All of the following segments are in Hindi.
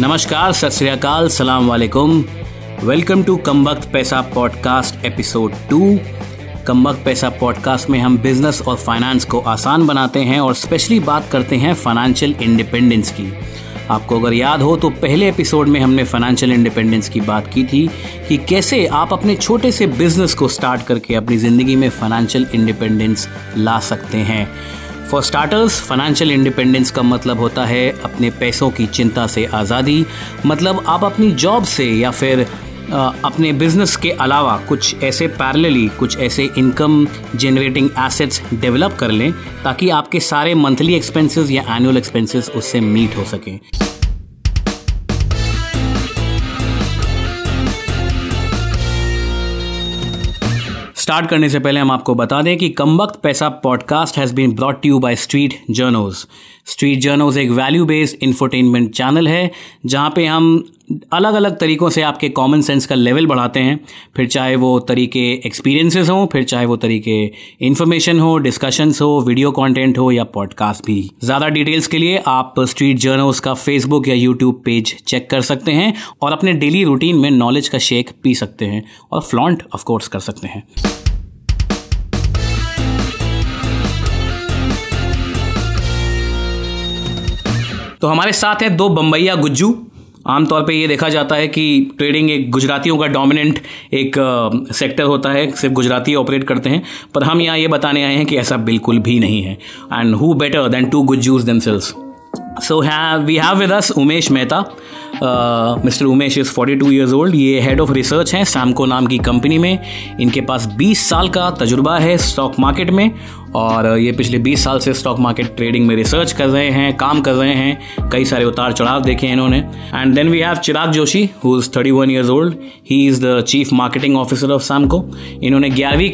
नमस्कार, सत श्री अकाल, सलाम वालेकुम। Welcome to कमबख्त Paisa podcast episode 2। कमबख्त Paisa podcast में हम बिजनेस और फाइनेंस को आसान बनाते हैं और स्पेशली बात करते हैं फाइनेंशियल इंडिपेंडेंस की। आपको अगर याद हो तो पहले एपिसोड में हमने फाइनेंशियल इंडिपेंडेंस की बात की थी कि कैसे आप अपने छोटे से बिजनेस को स्टार्ट करके अपनी ज़िंदगी में फाइनेंशियल इंडिपेंडेंस ला सकते हैं। फॉर स्टार्टर्स, फाइनेंशियल इंडिपेंडेंस का मतलब होता है अपने पैसों की चिंता से आज़ादी। मतलब आप अपनी जॉब से या फिर अपने बिजनेस के अलावा कुछ ऐसे पैरेलली कुछ ऐसे इनकम जनरेटिंग एसेट्स डेवलप कर लें ताकि आपके सारे मंथली एक्सपेंसेस या एनुअल एक्सपेंसेस उससे मीट हो सकें। स्टार्ट करने से पहले हम आपको बता दें कि Kambakht Paisa podcast has been brought to you by street Journals. Street Journals एक वैल्यू बेस्ड इंफोटेनमेंट चैनल है जहाँ पे हम अलग अलग तरीक़ों से आपके कॉमन सेंस का लेवल बढ़ाते हैं, फिर चाहे वो तरीके एक्सपीरियंसेस हों, फिर चाहे वो तरीके इन्फॉर्मेशन हो, डिस्कशंस हो, वीडियो कंटेंट हो या पॉडकास्ट भी। ज़्यादा डिटेल्स के लिए आप स्ट्रीट जर्नल्स का फेसबुक या यूट्यूब पेज चेक कर सकते हैं और अपने डेली रूटीन में नॉलेज का शेक पी सकते हैं और फ्लॉन्ट ऑफकोर्स कर सकते हैं। तो हमारे साथ हैं दो बम्बैया गुज्जू। आमतौर पे ये देखा जाता है कि ट्रेडिंग एक गुजरातियों का डोमिनेंट एक सेक्टर होता है, सिर्फ गुजराती ऑपरेट करते हैं, पर हम यहाँ ये बताने आए हैं कि ऐसा बिल्कुल भी नहीं है। And who better than to Gujjus themselves. So we have with us Umesh Mehta. Mister Umesh is 42 years old. ये हेड ऑफ रिसर्च हैं सैमको नाम की कंपनी में। इनके पास 20 साल का तजुर्बा है स्टॉक मार्केट में और ये पिछले 20 साल से स्टॉक मार्केट ट्रेडिंग में रिसर्च कर रहे हैं, काम कर रहे हैं। कई सारे उतार चढ़ाव देखे हैं इन्होंने। And then we have Chirag Joshi who is 31 years old. He is the chief marketing officer of Samco. इन्होंने 11वीं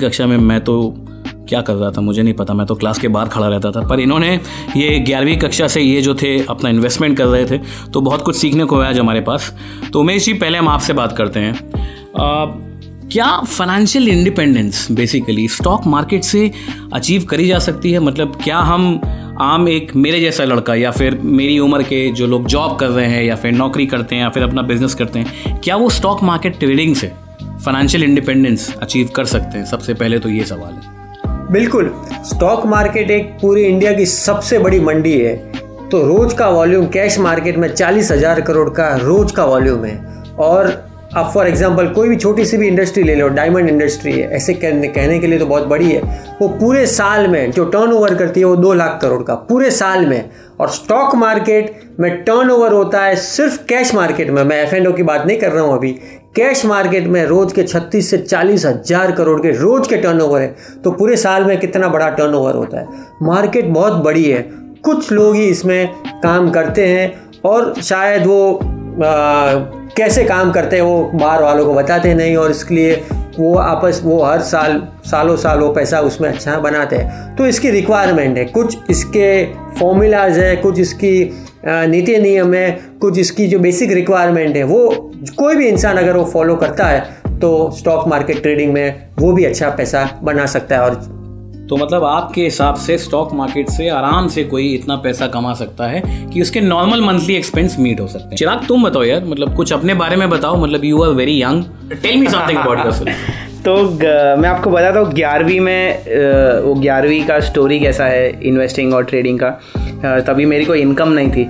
कक्षा में, मैं तो क्या कर रहा था मुझे नहीं पता, मैं तो क्लास के बाहर खड़ा रहता था, पर इन्होंने ये 11वीं कक्षा से ये जो थे अपना इन्वेस्टमेंट कर रहे थे, तो बहुत कुछ सीखने को है आज हमारे पास। तो उमेश जी, पहले हम आपसे बात करते हैं, क्या financial independence basically stock market से अचीव करी जा सकती है? मतलब क्या हम आम एक मेरे जैसा लड़का या फिर मेरी उम्र के जो लोग जॉब कर रहे हैं या फिर नौकरी करते हैं या फिर अपना बिजनेस करते हैं, क्या वो स्टॉक मार्केट ट्रेडिंग से फाइनेंशियल इंडिपेंडेंस अचीव कर सकते हैं? सबसे पहले तो ये सवाल है। बिल्कुल, स्टॉक मार्केट एक पूरी इंडिया की सबसे बड़ी मंडी है, तो रोज का वॉल्यूम कैश मार्केट में 40,000 करोड़ का रोज का वॉल्यूम है। और आप फॉर एग्जांपल कोई भी छोटी सी भी इंडस्ट्री ले लो, डायमंड इंडस्ट्री है, ऐसे कहने के लिए तो बहुत बड़ी है, वो पूरे साल में जो टर्नओवर करती है वो 2 लाख करोड़ का पूरे साल में। और स्टॉक मार्केट में टर्नओवर होता है सिर्फ कैश मार्केट में, मैं F&O की बात नहीं कर रहा हूँ अभी, कैश मार्केट में रोज के 36,000 से 40,000 करोड़ के रोज के टर्नओवर है। तो पूरे साल में कितना बड़ा टर्नओवर होता है। मार्केट बहुत बड़ी है, कुछ लोग ही इसमें काम करते हैं और शायद वो कैसे काम करते हैं वो बाहर वालों को बताते नहीं, और इसलिए वो हर सालों साल वो पैसा उसमें अच्छा बनाते हैं। तो इसकी रिक्वायरमेंट है, कुछ इसके फॉर्मूलाज है, कुछ इसकी नीति नियम है, कुछ इसकी जो बेसिक रिक्वायरमेंट है वो कोई भी इंसान अगर वो फॉलो करता है तो स्टॉक मार्केट ट्रेडिंग में वो भी अच्छा पैसा बना सकता है। और तो मतलब आपके हिसाब से स्टॉक मार्केट से आराम से कोई इतना पैसा कमा सकता है कि उसके नॉर्मल मंथली एक्सपेंस मीट हो सकते हैं। चिराग, तुम बताओ यार, मतलब कुछ अपने बारे में बताओ, मतलब you are very young, tell me something about yourself. तो मैं आपको बताता हूँ 11वीं में वो 11वीं का स्टोरी कैसा है इन्वेस्टिंग और ट्रेडिंग का। तभी मेरी कोई इनकम नहीं थी,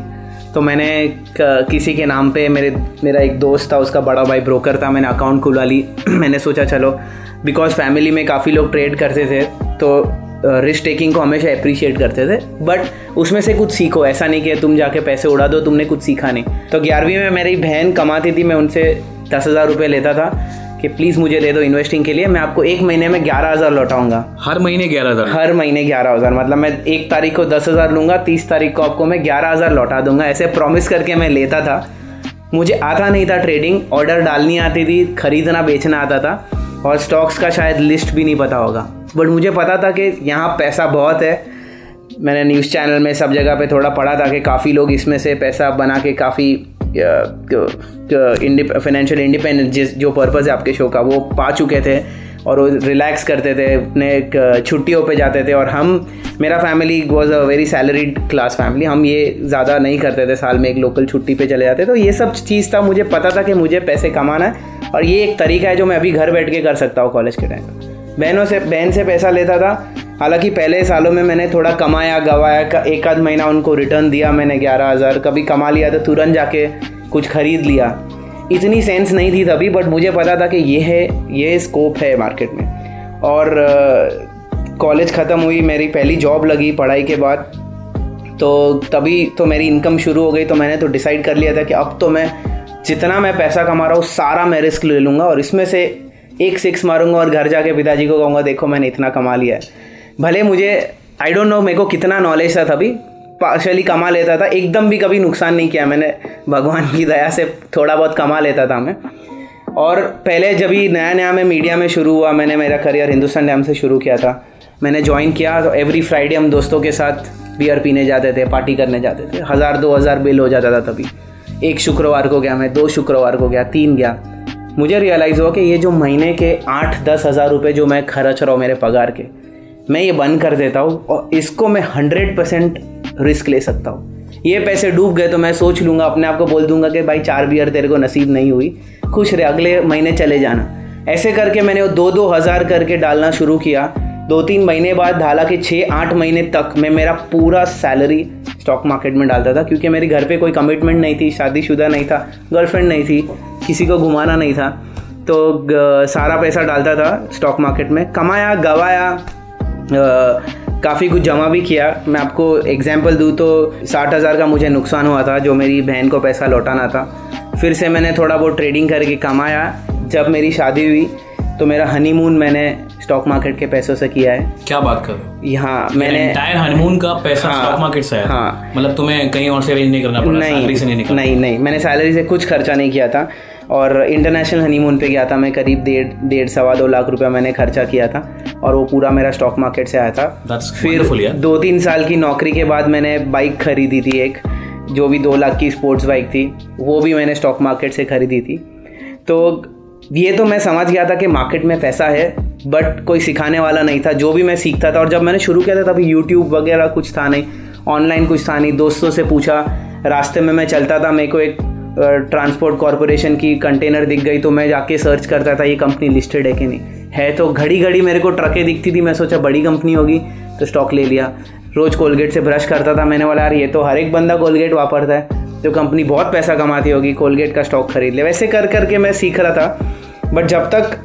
तो मैंने किसी के नाम पे, मेरा एक दोस्त था, उसका बड़ा भाई ब्रोकर था, मैंने अकाउंट खुला ली। मैंने सोचा चलो, बिकॉज फैमिली में काफ़ी लोग ट्रेड करते थे तो रिस्क टेकिंग को हमेशा अप्रिशिएट करते थे, बट उसमें से कुछ सीखो, ऐसा नहीं कि तुम जाके पैसे उड़ा दो, तुमने कुछ सीखा नहीं। तो 11वीं में मेरी बहन कमाती थी, मैं उनसे 10,000 रुपये लेता था कि प्लीज़ मुझे दे दो इन्वेस्टिंग के लिए, मैं आपको एक महीने में 11,000 लौटाऊंगा। हर महीने 11,000, मतलब मैं 1 तारीख को 10,000 लूँगा, 30 तारीख को आपको मैं 11,000 लौटा दूंगा, ऐसे प्रॉमिस करके मैं लेता था। मुझे आता नहीं था ट्रेडिंग, ऑर्डर डालनी आती थी, खरीदना बेचना आता था, और स्टॉक्स का शायद लिस्ट भी नहीं पता होगा, बट मुझे पता था कि यहाँ पैसा बहुत है। मैंने न्यूज़ चैनल में सब जगह पे थोड़ा पढ़ा था कि काफ़ी लोग इसमें से पैसा बना के काफ़ी फाइनेंशियल इंडिपेंडेंस, जो पर्पज़ है आपके शो का, वो पा चुके थे, और वो रिलैक्स करते थे, अपने छुट्टियों पे जाते थे। और हम, मेरा family was a very salaried class family, हम ये ज़्यादा नहीं करते थे, साल में एक लोकल छुट्टी पे चले जाते। तो ये सब चीज़ था, मुझे पता था कि मुझे पैसे कमाना है और ये एक तरीका है जो मैं अभी घर बैठ के कर सकता हूँ। कॉलेज के टाइम बहन से पैसा लेता था, हालांकि पहले सालों में मैंने थोड़ा कमाया गवाया, एक आध महीना उनको रिटर्न दिया मैंने 11,000, कभी कमा लिया तो तुरंत जाके कुछ खरीद लिया। इतनी सेंस नहीं थी तभी, बट मुझे पता था कि ये है, ये स्कोप है मार्केट में। और कॉलेज ख़त्म हुई, मेरी पहली जॉब लगी पढ़ाई के बाद, तो तभी तो मेरी इनकम शुरू हो गई। तो मैंने तो डिसाइड कर लिया था कि अब तो मैं जितना मैं पैसा कमा रहा हूँ सारा मैं रिस्क ले लूँगा और इसमें से एक सिक्स मारूंगा और घर जाके पिताजी को कहूँगा देखो मैंने इतना कमा लिया है। भले मुझे आई डोंट नो मेरे को कितना नॉलेज था तभी, पार्शली कमा लेता था, एकदम भी कभी नुकसान नहीं किया मैंने, भगवान की दया से थोड़ा बहुत कमा लेता था मैं। और पहले जब ही नया नया मैं मीडिया में शुरू हुआ, मैंने मेरा करियर हिंदुस्तान टाइम्स से शुरू किया था, मैंने ज्वाइन किया। तो एवरी फ्राइडे हम दोस्तों के साथ बियर पीने जाते थे, पार्टी करने जाते थे, 1,000-2,000 बिल हो जाता था तभी। एक शुक्रवार को गया मैं, 2 शुक्रवार को गया, 3 गया। मुझे रियलाइज़ हुआ कि ये जो महीने के 8-10 हज़ार रुपये जो मैं खर्च रहा हूँ मेरे पगार के, मैं ये बंद कर देता हूँ और इसको मैं 100% रिस्क ले सकता हूँ। ये पैसे डूब गए तो मैं सोच लूँगा, अपने आप को बोल दूंगा कि भाई 4 बियर तेरे को नसीब नहीं हुई, खुश रहे, अगले महीने चले जाना। ऐसे करके मैंने वो 2-2 हज़ार करके डालना शुरू किया। 2-3 महीने बाद, हालांकि 6-8 महीने तक मैं मेरा पूरा सैलरी स्टॉक मार्केट में डालता था, क्योंकि मेरे घर पे कोई कमिटमेंट नहीं थी, शादीशुदा नहीं था, गर्लफ्रेंड नहीं थी, किसी को घुमाना नहीं था। तो सारा पैसा डालता था स्टॉक मार्केट में, कमाया गवाया, काफ़ी कुछ जमा भी किया। मैं आपको एग्जाम्पल दूँ तो 60,000 का मुझे नुकसान हुआ था जो मेरी बहन को पैसा लौटाना था। फिर से मैंने थोड़ा बहुत ट्रेडिंग करके कमाया। जब मेरी शादी हुई तो मेरा हनीमून मैंने स्टॉक मार्केट के पैसों से किया है। क्या बात कर रहे हो? हाँ, मैंने एंटायर हनीमून का पैसा स्टॉक मार्केट से है। हाँ, मतलब तुम्हें कहीं और से अरेंज नहीं करना पड़ा, सैलरी से नहीं? नहीं, मैंने सैलरी से कुछ खर्चा नहीं किया था। और इंटरनेशनल हनीमून पे गया था मैं, करीब 1.5-1.25 लाख रुपया मैंने खर्चा किया था और वो पूरा मेरा स्टॉक मार्केट से आया था। फिर 2-3 साल की नौकरी के बाद मैंने बाइक खरीदी थी, एक जो भी 2 लाख की स्पोर्ट्स बाइक थी, वो भी मैंने स्टॉक मार्केट से खरीदी थी। तो ये तो मैं समझ गया था कि मार्केट में पैसा है, बट कोई सिखाने वाला नहीं था। जो भी मैं सीखता था, और जब मैंने शुरू किया था तभी यूट्यूब वगैरह कुछ था नहीं, ऑनलाइन कुछ था नहीं, दोस्तों से पूछा। रास्ते में मैं चलता था, मेरे को एक ट्रांसपोर्ट कॉरपोरेशन की कंटेनर दिख गई तो मैं जाके सर्च करता था ये कंपनी लिस्टेड है कि नहीं है। तो घड़ी घड़ी मेरे को ट्रकें दिखती थी, मैं सोचा बड़ी कंपनी होगी तो स्टॉक ले लिया। रोज़ कोलगेट से ब्रश करता था, मैंने बोला यार ये तो हर एक बंदा कोलगेट वापरता है, तो कंपनी बहुत पैसा कमाती होगी, कोलगेट का स्टॉक खरीद ले। वैसे कर कर के मैं सीख रहा था। बट जब तक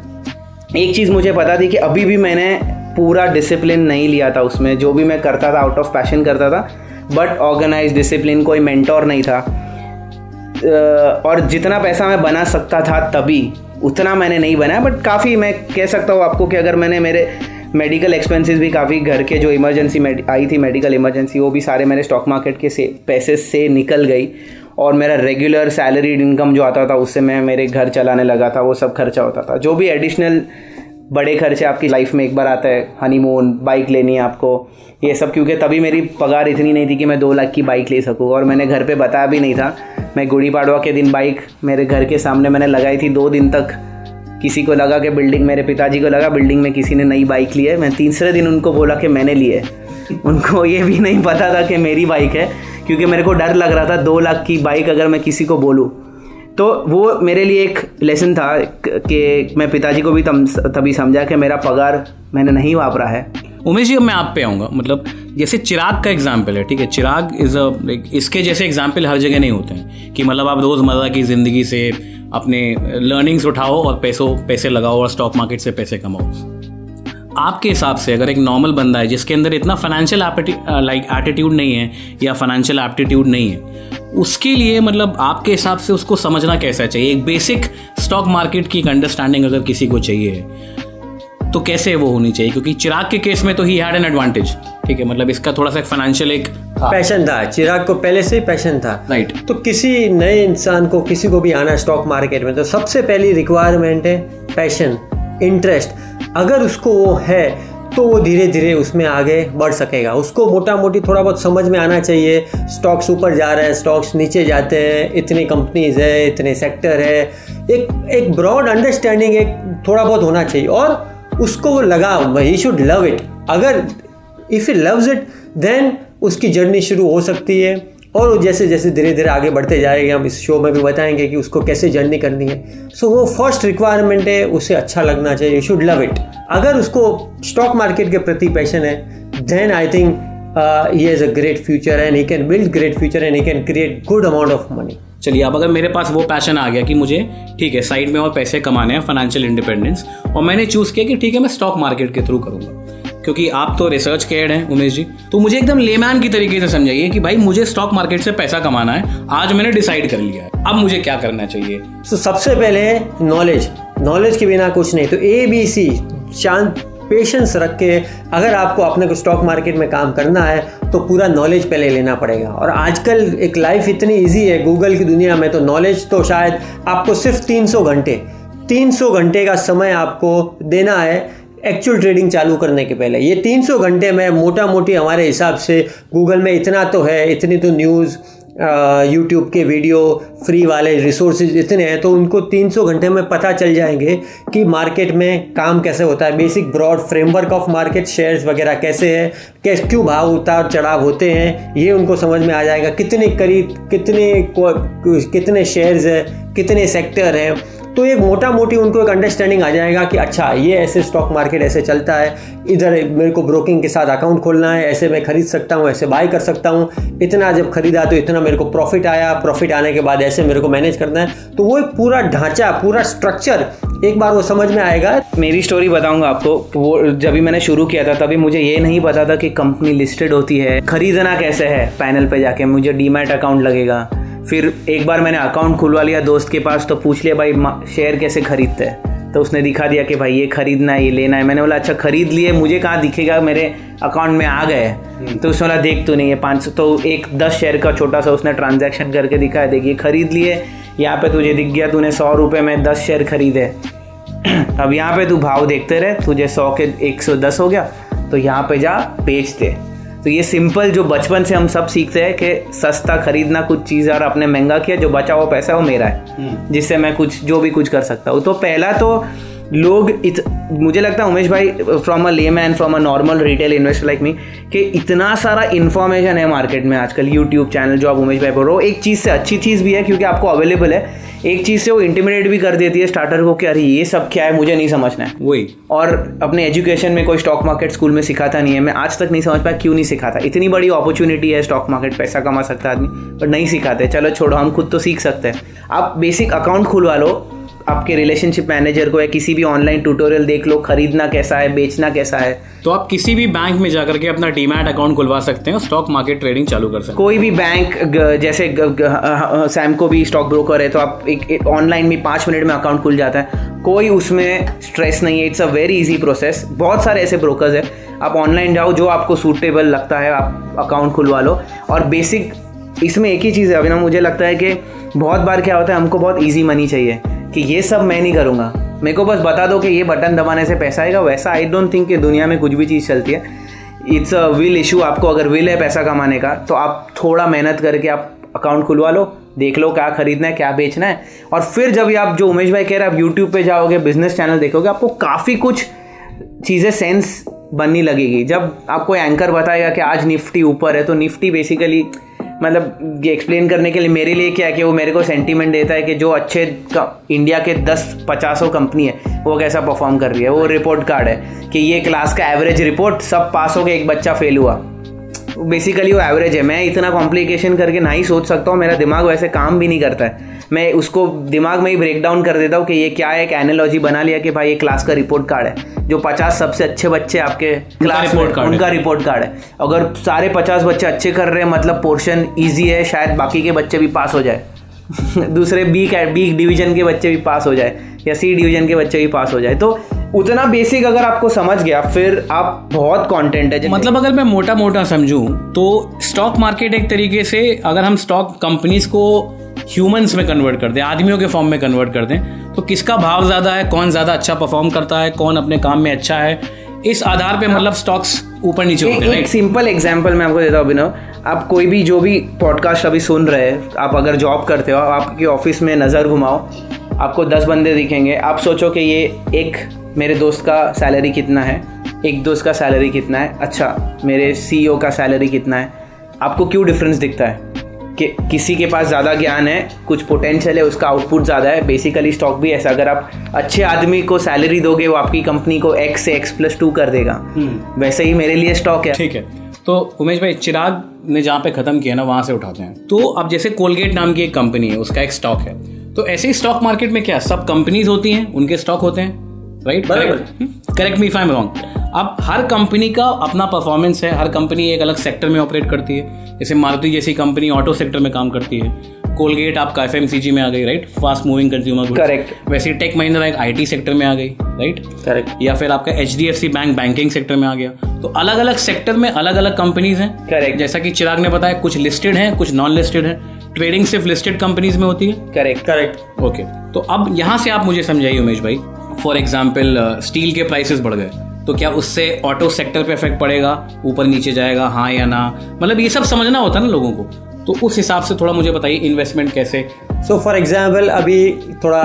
एक चीज़ मुझे पता थी कि अभी भी मैंने पूरा डिसिप्लिन नहीं लिया था उसमें, जो भी मैं करता था आउट ऑफ पैशन करता था, बट ऑर्गेनाइज डिसिप्लिन, कोई मेंटोर नहीं था। और जितना पैसा मैं बना सकता था तभी, उतना मैंने नहीं बनाया, बट काफ़ी मैं कह सकता हूँ आपको कि अगर मैंने मेरे मेडिकल एक्सपेंसेस भी काफ़ी, घर के जो इमरजेंसी आई थी, मेडिकल इमरजेंसी, वो भी सारे मेरे स्टॉक मार्केट के पैसे से निकल गई। और मेरा रेगुलर सैलरीड इनकम जो आता था उससे मैं मेरे घर चलाने लगा था, वो सब खर्चा होता था। जो भी एडिशनल बड़े खर्चे आपकी लाइफ में एक बार आता है, हनीमून, बाइक लेनी है आपको, ये सब, क्योंकि तभी मेरी पगार इतनी नहीं थी कि मैं 2 लाख की बाइक ले सकूँ। और मैंने घर पर बताया भी नहीं था। मैं गुड़ी पाड़वा के दिन बाइक मेरे घर के सामने मैंने लगाई थी, 2 दिन तक किसी को लगा कि बिल्डिंग, मेरे पिताजी को लगा बिल्डिंग में किसी ने नई बाइक ली है। मैं तीसरे दिन उनको बोला कि मैंने ली है, उनको ये भी नहीं पता था कि मेरी बाइक है, क्योंकि मेरे को डर लग रहा था 2 लाख की बाइक अगर मैं किसी को बोलूँ तो। वो मेरे लिए एक लेसन था कि मैं पिताजी को भी तभी समझा कि मेरा पगार मैंने नहीं वापरा है। उमेश जी, अब मैं आप पे आऊँगा, मतलब जैसे चिराग का एग्जाम्पल है, ठीक है, चिराग इसके जैसे एग्जाम्पल हर जगह नहीं होते हैं कि मतलब आप रोज़मर्रा की ज़िंदगी से अपने लर्निंग्स उठाओ और पैसे लगाओ और स्टॉक मार्केट से पैसे कमाओ। आपके हिसाब से अगर एक नॉर्मल बंदा है जिसके अंदर इतना फाइनेंशियल एटीट्यूड नहीं है या फाइनेंशियल एप्टीट्यूड नहीं है, उसके लिए मतलब आपके हिसाब से उसको समझना कैसा चाहिए? एक बेसिक स्टॉक मार्केट की एक अंडरस्टैंडिंग अगर किसी को चाहिए तो कैसे वो होनी चाहिए? क्योंकि चिराग के केस में तो ही हैड एन एडवांटेज, ठीक है, मतलब इसका थोड़ा सा फाइनेंशियल एक पैशन था, चिराग को पहले से ही पैशन था, राइट। तो किसी नए इंसान को, किसी को भी आना स्टॉक मार्केट में, तो सबसे पहली रिक्वायरमेंट है पैशन, इंटरेस्ट। अगर उसको वो है तो वो धीरे धीरे उसमें आगे बढ़ सकेगा। उसको मोटा मोटी थोड़ा बहुत समझ में आना चाहिए, स्टॉक्स ऊपर जा रहे हैं, स्टॉक्स नीचे जाते हैं, इतनी कंपनीज है, इतने सेक्टर है, एक ब्रॉड अंडरस्टैंडिंग एक थोड़ा बहुत होना चाहिए। और उसको वो लगा, ही शुड लव इट. अगर if he loves it then उसकी जर्नी शुरू हो सकती है. और जैसे जैसे धीरे धीरे आगे बढ़ते जाएंगे, हम इस शो में भी बताएंगे कि उसको कैसे जर्नी करनी है. सो वो फर्स्ट रिक्वायरमेंट है, उसे अच्छा लगना चाहिए, यू शुड लव इट. अगर उसको स्टॉक मार्केट के प्रति पैशन है then I think he has a great future and he can build great future and he can create good amount of money. चलिए, अब अगर मेरे पास वो पैशन आ गया कि मुझे ठीक है साइड में और पैसे कमाने हैं, फाइनेंशियल इंडिपेंडेंस, और मैंने चूज़ किया कि ठीक है मैं स्टॉक मार्केट के थ्रू करूँगा, क्योंकि आप तो रिसर्च के हेड हैं उमेश जी, तो मुझे एकदम लेमैन की तरीके से समझाइए कि भाई मुझे स्टॉक मार्केट से पैसा कमाना है, आज मैंने डिसाइड कर लिया है, अब मुझे क्या करना चाहिए. तो सबसे पहले नॉलेज, नॉलेज के बिना कुछ नहीं. तो ABC शांत पेशेंस रख के अगर आपको अपने को स्टॉक मार्केट में काम करना है तो पूरा नॉलेज पहले लेना पड़ेगा. और आजकल एक लाइफ इतनी इजी है गूगल की दुनिया में, तो नॉलेज तो शायद आपको सिर्फ 300 घंटे का समय आपको देना है एक्चुअल ट्रेडिंग चालू करने के पहले. ये 300 घंटे में मोटा मोटी हमारे हिसाब से गूगल में इतना तो है, इतनी तो न्यूज़, यूट्यूब के वीडियो, फ्री वाले रिसोर्सेज इतने हैं, तो उनको 300 घंटे में पता चल जाएंगे कि मार्केट में काम कैसे होता है, basic broad framework of market, shares वगैरह कैसे है, कैसे क्यों भाव उतार चढ़ाव होते हैं, ये उनको समझ में आ जाएगा. कितने खरीद, कितने शेयर्स है, कितने सेक्टर हैं, तो एक मोटा मोटी उनको एक अंडरस्टैंडिंग आ जाएगा कि अच्छा ये ऐसे स्टॉक मार्केट ऐसे चलता है, इधर मेरे को ब्रोकिंग के साथ अकाउंट खोलना है, ऐसे मैं खरीद सकता हूँ, ऐसे बाय कर सकता हूँ, इतना जब खरीदा तो इतना मेरे को प्रॉफिट आया, प्रॉफिट आने के बाद ऐसे मेरे को मैनेज करना है. तो वो एक पूरा ढांचा, पूरा स्ट्रक्चर एक बार वो समझ में आएगा. मेरी स्टोरी बताऊंगा आपको. वो जब भी मैंने शुरू किया था तभी मुझे ये नहीं पता था कि कंपनी लिस्टेड होती है, खरीदना कैसे है, पैनल पे जाके मुझे डीमैट अकाउंट लगेगा. फिर एक बार मैंने अकाउंट खुलवा लिया दोस्त के पास, तो पूछ लिया भाई शेयर कैसे खरीदते हैं, तो उसने दिखा दिया कि भाई ये खरीदना है, ये लेना है. मैंने बोला अच्छा खरीद लिए, मुझे कहाँ दिखेगा, मेरे अकाउंट में आ गए. तो उसने बोला देख तू नहीं है 500, तो एक 10 शेयर का छोटा सा उसने ट्रांजैक्शन करके दिखाया, देखिए खरीद लिए, यहाँ पे तुझे दिख गया, तूने 100 रुपये में 10 शेयर खरीदे. अब यहाँ पे तू भाव देखते रहे, तुझे 100 के 110 हो गया तो यहाँ पे जा बेचते. तो ये सिंपल जो बचपन से हम सब सीखते हैं कि सस्ता खरीदना कुछ चीज़ और आपने महंगा किया, जो बचा हुआ पैसा वो मेरा है, जिससे मैं कुछ जो भी कुछ कर सकता हूँ. तो पहला तो लोग मुझे लगता है उमेश भाई, from a layman, from a normal retail investor like me, कि इतना सारा इन्फॉर्मेशन है मार्केट में आजकल, यूट्यूब चैनल जो आप उमेश भाई बोल रहे हो, एक चीज़ से अच्छी चीज़ भी है क्योंकि आपको अवेलेबल है, एक चीज़ से वो इंटिमिडेट भी कर देती है स्टार्टर को कि अरे ये सब क्या है, मुझे नहीं समझना है वही. और अपने एजुकेशन में कोई स्टॉक मार्केट स्कूल में सिखाता नहीं है, मैं आज तक नहीं समझ पाया क्यों नहीं सिखाता. इतनी बड़ी अपॉर्चुनिटी है स्टॉक मार्केट, पैसा कमा सकता है आदमी, पर नहीं सिखाते. चलो छोड़ो, हम खुद तो सीख सकते हैं. आप बेसिक अकाउंट खुलवा लो, आपके रिलेशनशिप मैनेजर को या किसी भी ऑनलाइन ट्यूटोरियल देख लो, खरीदना कैसा है, बेचना कैसा है. तो आप किसी भी बैंक में जाकर के अपना डीमैट अकाउंट खुलवा सकते हैं, स्टॉक मार्केट ट्रेडिंग चालू कर सकते हैं. कोई भी बैंक, जैसे सैमको भी स्टॉक ब्रोकर है, तो आप एक ऑनलाइन में 5 मिनट में अकाउंट खुल जाता है, कोई उसमें स्ट्रेस नहीं है, it's a very easy process. बहुत सारे ऐसे ब्रोकर्स हैं, आप ऑनलाइन जाओ, जो आपको सूटेबल लगता है आप अकाउंट खुलवा लो. और बेसिक इसमें एक ही चीज़ है अभी ना, मुझे लगता है कि बहुत बार क्या होता है, हमको बहुत ईजी मनी चाहिए कि ये सब मैं नहीं करूँगा, मेरे को बस बता दो कि ये बटन दबाने से पैसा आएगा. वैसा आई डोंट थिंक कि दुनिया में कुछ भी चीज़ चलती है, इट्स अ विल इशू. आपको अगर विल है पैसा कमाने का तो आप थोड़ा मेहनत करके आप अकाउंट खुलवा लो, देख लो क्या खरीदना है क्या बेचना है. और फिर जब आप, जो उमेश भाई कह रहे हैं, आप यूट्यूब पर जाओगे, बिजनेस चैनल देखोगे, आपको काफ़ी कुछ चीज़ें सेंस बननी लगेगी. जब आपको एंकर बताएगा कि आज निफ्टी ऊपर है, तो निफ्टी बेसिकली मतलब ये एक्सप्लेन करने के लिए मेरे लिए क्या है कि वो मेरे को सेंटीमेंट देता है कि जो अच्छे इंडिया के 10-50 कंपनी है वो कैसा परफॉर्म कर रही है. वो रिपोर्ट कार्ड है कि ये क्लास का एवरेज रिपोर्ट, सब पास हो गए, एक बच्चा फेल हुआ, बेसिकली वो एवरेज है. मैं इतना कॉम्प्लिकेशन करके नहीं सोच सकता हूँ, मेरा दिमाग वैसे काम भी नहीं करता है, मैं उसको दिमाग में ही ब्रेक डाउन कर देता हूँ कि ये क्या है. एक एनालॉजी बना लिया कि भाई ये क्लास का रिपोर्ट कार्ड है, जो 50 सबसे अच्छे बच्चे आपके क्लास में उनका रिपोर्ट कार्ड है. अगर सारे 50 बच्चे अच्छे कर रहे हैं मतलब पोर्शन ईजी है, शायद बाकी के बच्चे भी पास हो जाए दूसरे बी डिवीजन के बच्चे भी पास हो जाए या सी डिवीजन के बच्चे भी पास हो जाए. तो उतना बेसिक अगर आपको समझ गया फिर आप बहुत कंटेंट है. मतलब अगर मैं मोटा मोटा समझूं तो स्टॉक मार्केट एक तरीके से, अगर हम स्टॉक कंपनीज को ह्यूमंस में कन्वर्ट कर दें, आदमियों के फॉर्म में कन्वर्ट कर दें, तो किसका भाव ज़्यादा है, कौन ज़्यादा अच्छा परफॉर्म करता है, कौन अपने काम में अच्छा है, इस आधार पे मतलब स्टॉक्स ऊपर नीचे होते हैं. एक सिंपल एग्जांपल मैं आपको देता हूँ अभिनव. आप कोई भी जो भी पॉडकास्ट अभी सुन रहे हैं, आप अगर जॉब करते हो, आपके ऑफिस में नज़र घुमाओ, आपको 10 बंदे दिखेंगे. आप सोचो कि ये एक मेरे दोस्त का सैलरी कितना है, एक दोस्त का सैलरी कितना है, अच्छा मेरे सीईओ का सैलरी कितना है। आपको क्यों डिफरेंस दिखता है कि किसी के पास ज़्यादा ज्ञान है, कुछ पोटेंशियल है, उसका आउटपुट ज़्यादा है। बेसिकली स्टॉक भी ऐसा, अगर आप अच्छे आदमी को सैलरी दोगे वो आपकी कंपनी को एक्स से x+2 कर देगा। वैसे ही मेरे लिए स्टॉक है। ठीक है, तो उमेश भाई, चिराग ने जहाँ पे ख़त्म किया ना वहाँ से उठाते हैं। तो अब जैसे कोलगेट नाम की एक कंपनी है, उसका एक स्टॉक है, तो ऐसे ही स्टॉक मार्केट में क्या सब कंपनीज होती हैं, उनके स्टॉक होते हैं, right? Correct me if I am wrong. अब हर कंपनी का अपना परफॉर्मेंस है, हर कंपनी एक अलग सेक्टर में ऑपरेट करती है। जैसे मारुति जैसी कंपनी ऑटो सेक्टर में काम करती है, कोलगेट आपका FMCG में आ गई, right, fast moving consumer goods. Correct. वैसे टेक महिंद्रा एक IT सेक्टर में आ गई, राइट, करेक्ट। या फिर आपका HDFC बैंक बैंकिंग सेक्टर में आ गया। तो अलग अलग सेक्टर में अलग अलग कंपनीज हैं, करेक्ट। जैसा कि चिराग ने बताया, कुछ लिस्टेड हैं, कुछ नॉन लिस्टेड हैं, ट्रेडिंग सिर्फ लिस्टेड कंपनीज में होती है, करेक्ट, करेक्ट, ओके। तो अब यहाँ से आप मुझे समझाइए उमेश भाई, फॉर एग्जाम्पल स्टील के प्राइसेस बढ़ गए, तो क्या उससे ऑटो सेक्टर पे इफेक्ट पड़ेगा, ऊपर नीचे जाएगा, हाँ या ना, मतलब ये सब समझना होता है ना लोगों को। तो उस हिसाब से थोड़ा मुझे बताइए इन्वेस्टमेंट कैसे। सो फॉर एग्जांपल अभी थोड़ा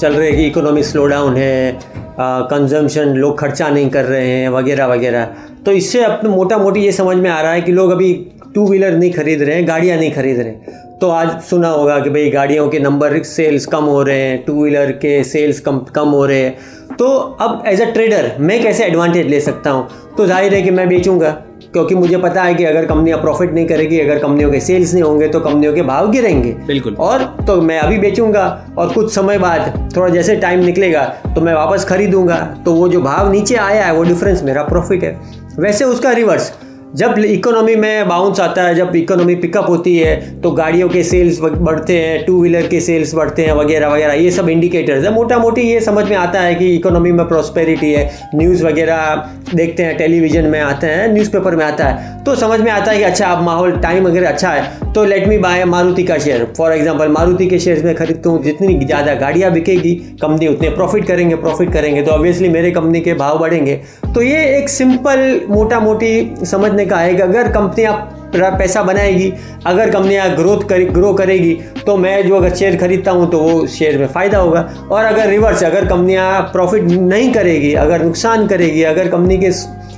चल रहा है कि इकोनॉमी स्लो डाउन है, कंजम्पशन, लोग खर्चा नहीं कर रहे हैं वगैरह वगैरह, तो इससे अपने मोटा मोटी ये समझ में आ रहा है कि लोग अभी टू व्हीलर नहीं खरीद रहे हैं, गाड़ियाँ नहीं खरीद रहे हैं। तो आज सुना होगा कि भाई गाड़ियों के नंबर सेल्स कम हो रहे हैं, टू व्हीलर के सेल्स कम हो रहे हैं। तो अब एज अ ट्रेडर मैं कैसे एडवांटेज ले सकता हूँ? तो जाहिर है कि मैं बेचूंगा, क्योंकि मुझे पता है कि अगर कंपनियाँ प्रॉफिट नहीं करेगी, अगर कंपनियों के सेल्स नहीं होंगे तो कंपनियों के भाव गिरेंगे, बिल्कुल। और तो मैं अभी बेचूंगा और कुछ समय बाद थोड़ा जैसे टाइम निकलेगा तो मैं वापस खरीदूंगा, तो वो जो भाव नीचे आया है वो डिफरेंस मेरा प्रॉफिट है। वैसे उसका रिवर्स, जब इकोनॉमी में बाउंस आता है, जब इकोनॉमी पिकअप होती है तो गाड़ियों के सेल्स बढ़ते हैं, टू व्हीलर के सेल्स बढ़ते हैं वगैरह वगैरह, ये सब इंडिकेटर्स है। मोटा मोटी ये समझ में आता है कि इकोनॉमी में प्रॉस्पेरिटी है, न्यूज़ वगैरह देखते हैं, टेलीविज़न में आते हैं, न्यूज़पेपर में आता है, तो समझ में आता है कि अच्छा अब माहौल टाइम अगर अच्छा है तो लेट मी बाय मारुति का शेयर। फॉर एग्जाम्पल मारुति के शेयर्स में खरीदता हूँ, जितनी ज़्यादा गाड़ियाँ बिकेगी कंपनी उतने प्रॉफिट करेंगे तो ऑब्वियसली मेरे कंपनी के भाव बढ़ेंगे। तो ये एक सिंपल मोटा मोटी समझने का है कि अगर कंपनियां पैसा बनाएगी, अगर कंपनियां ग्रो करेगी तो मैं जो अगर शेयर खरीदता हूं तो वो शेयर में फ़ायदा होगा। और अगर रिवर्स, अगर कंपनियां प्रॉफिट नहीं करेगी, अगर नुकसान करेगी, अगर कंपनी के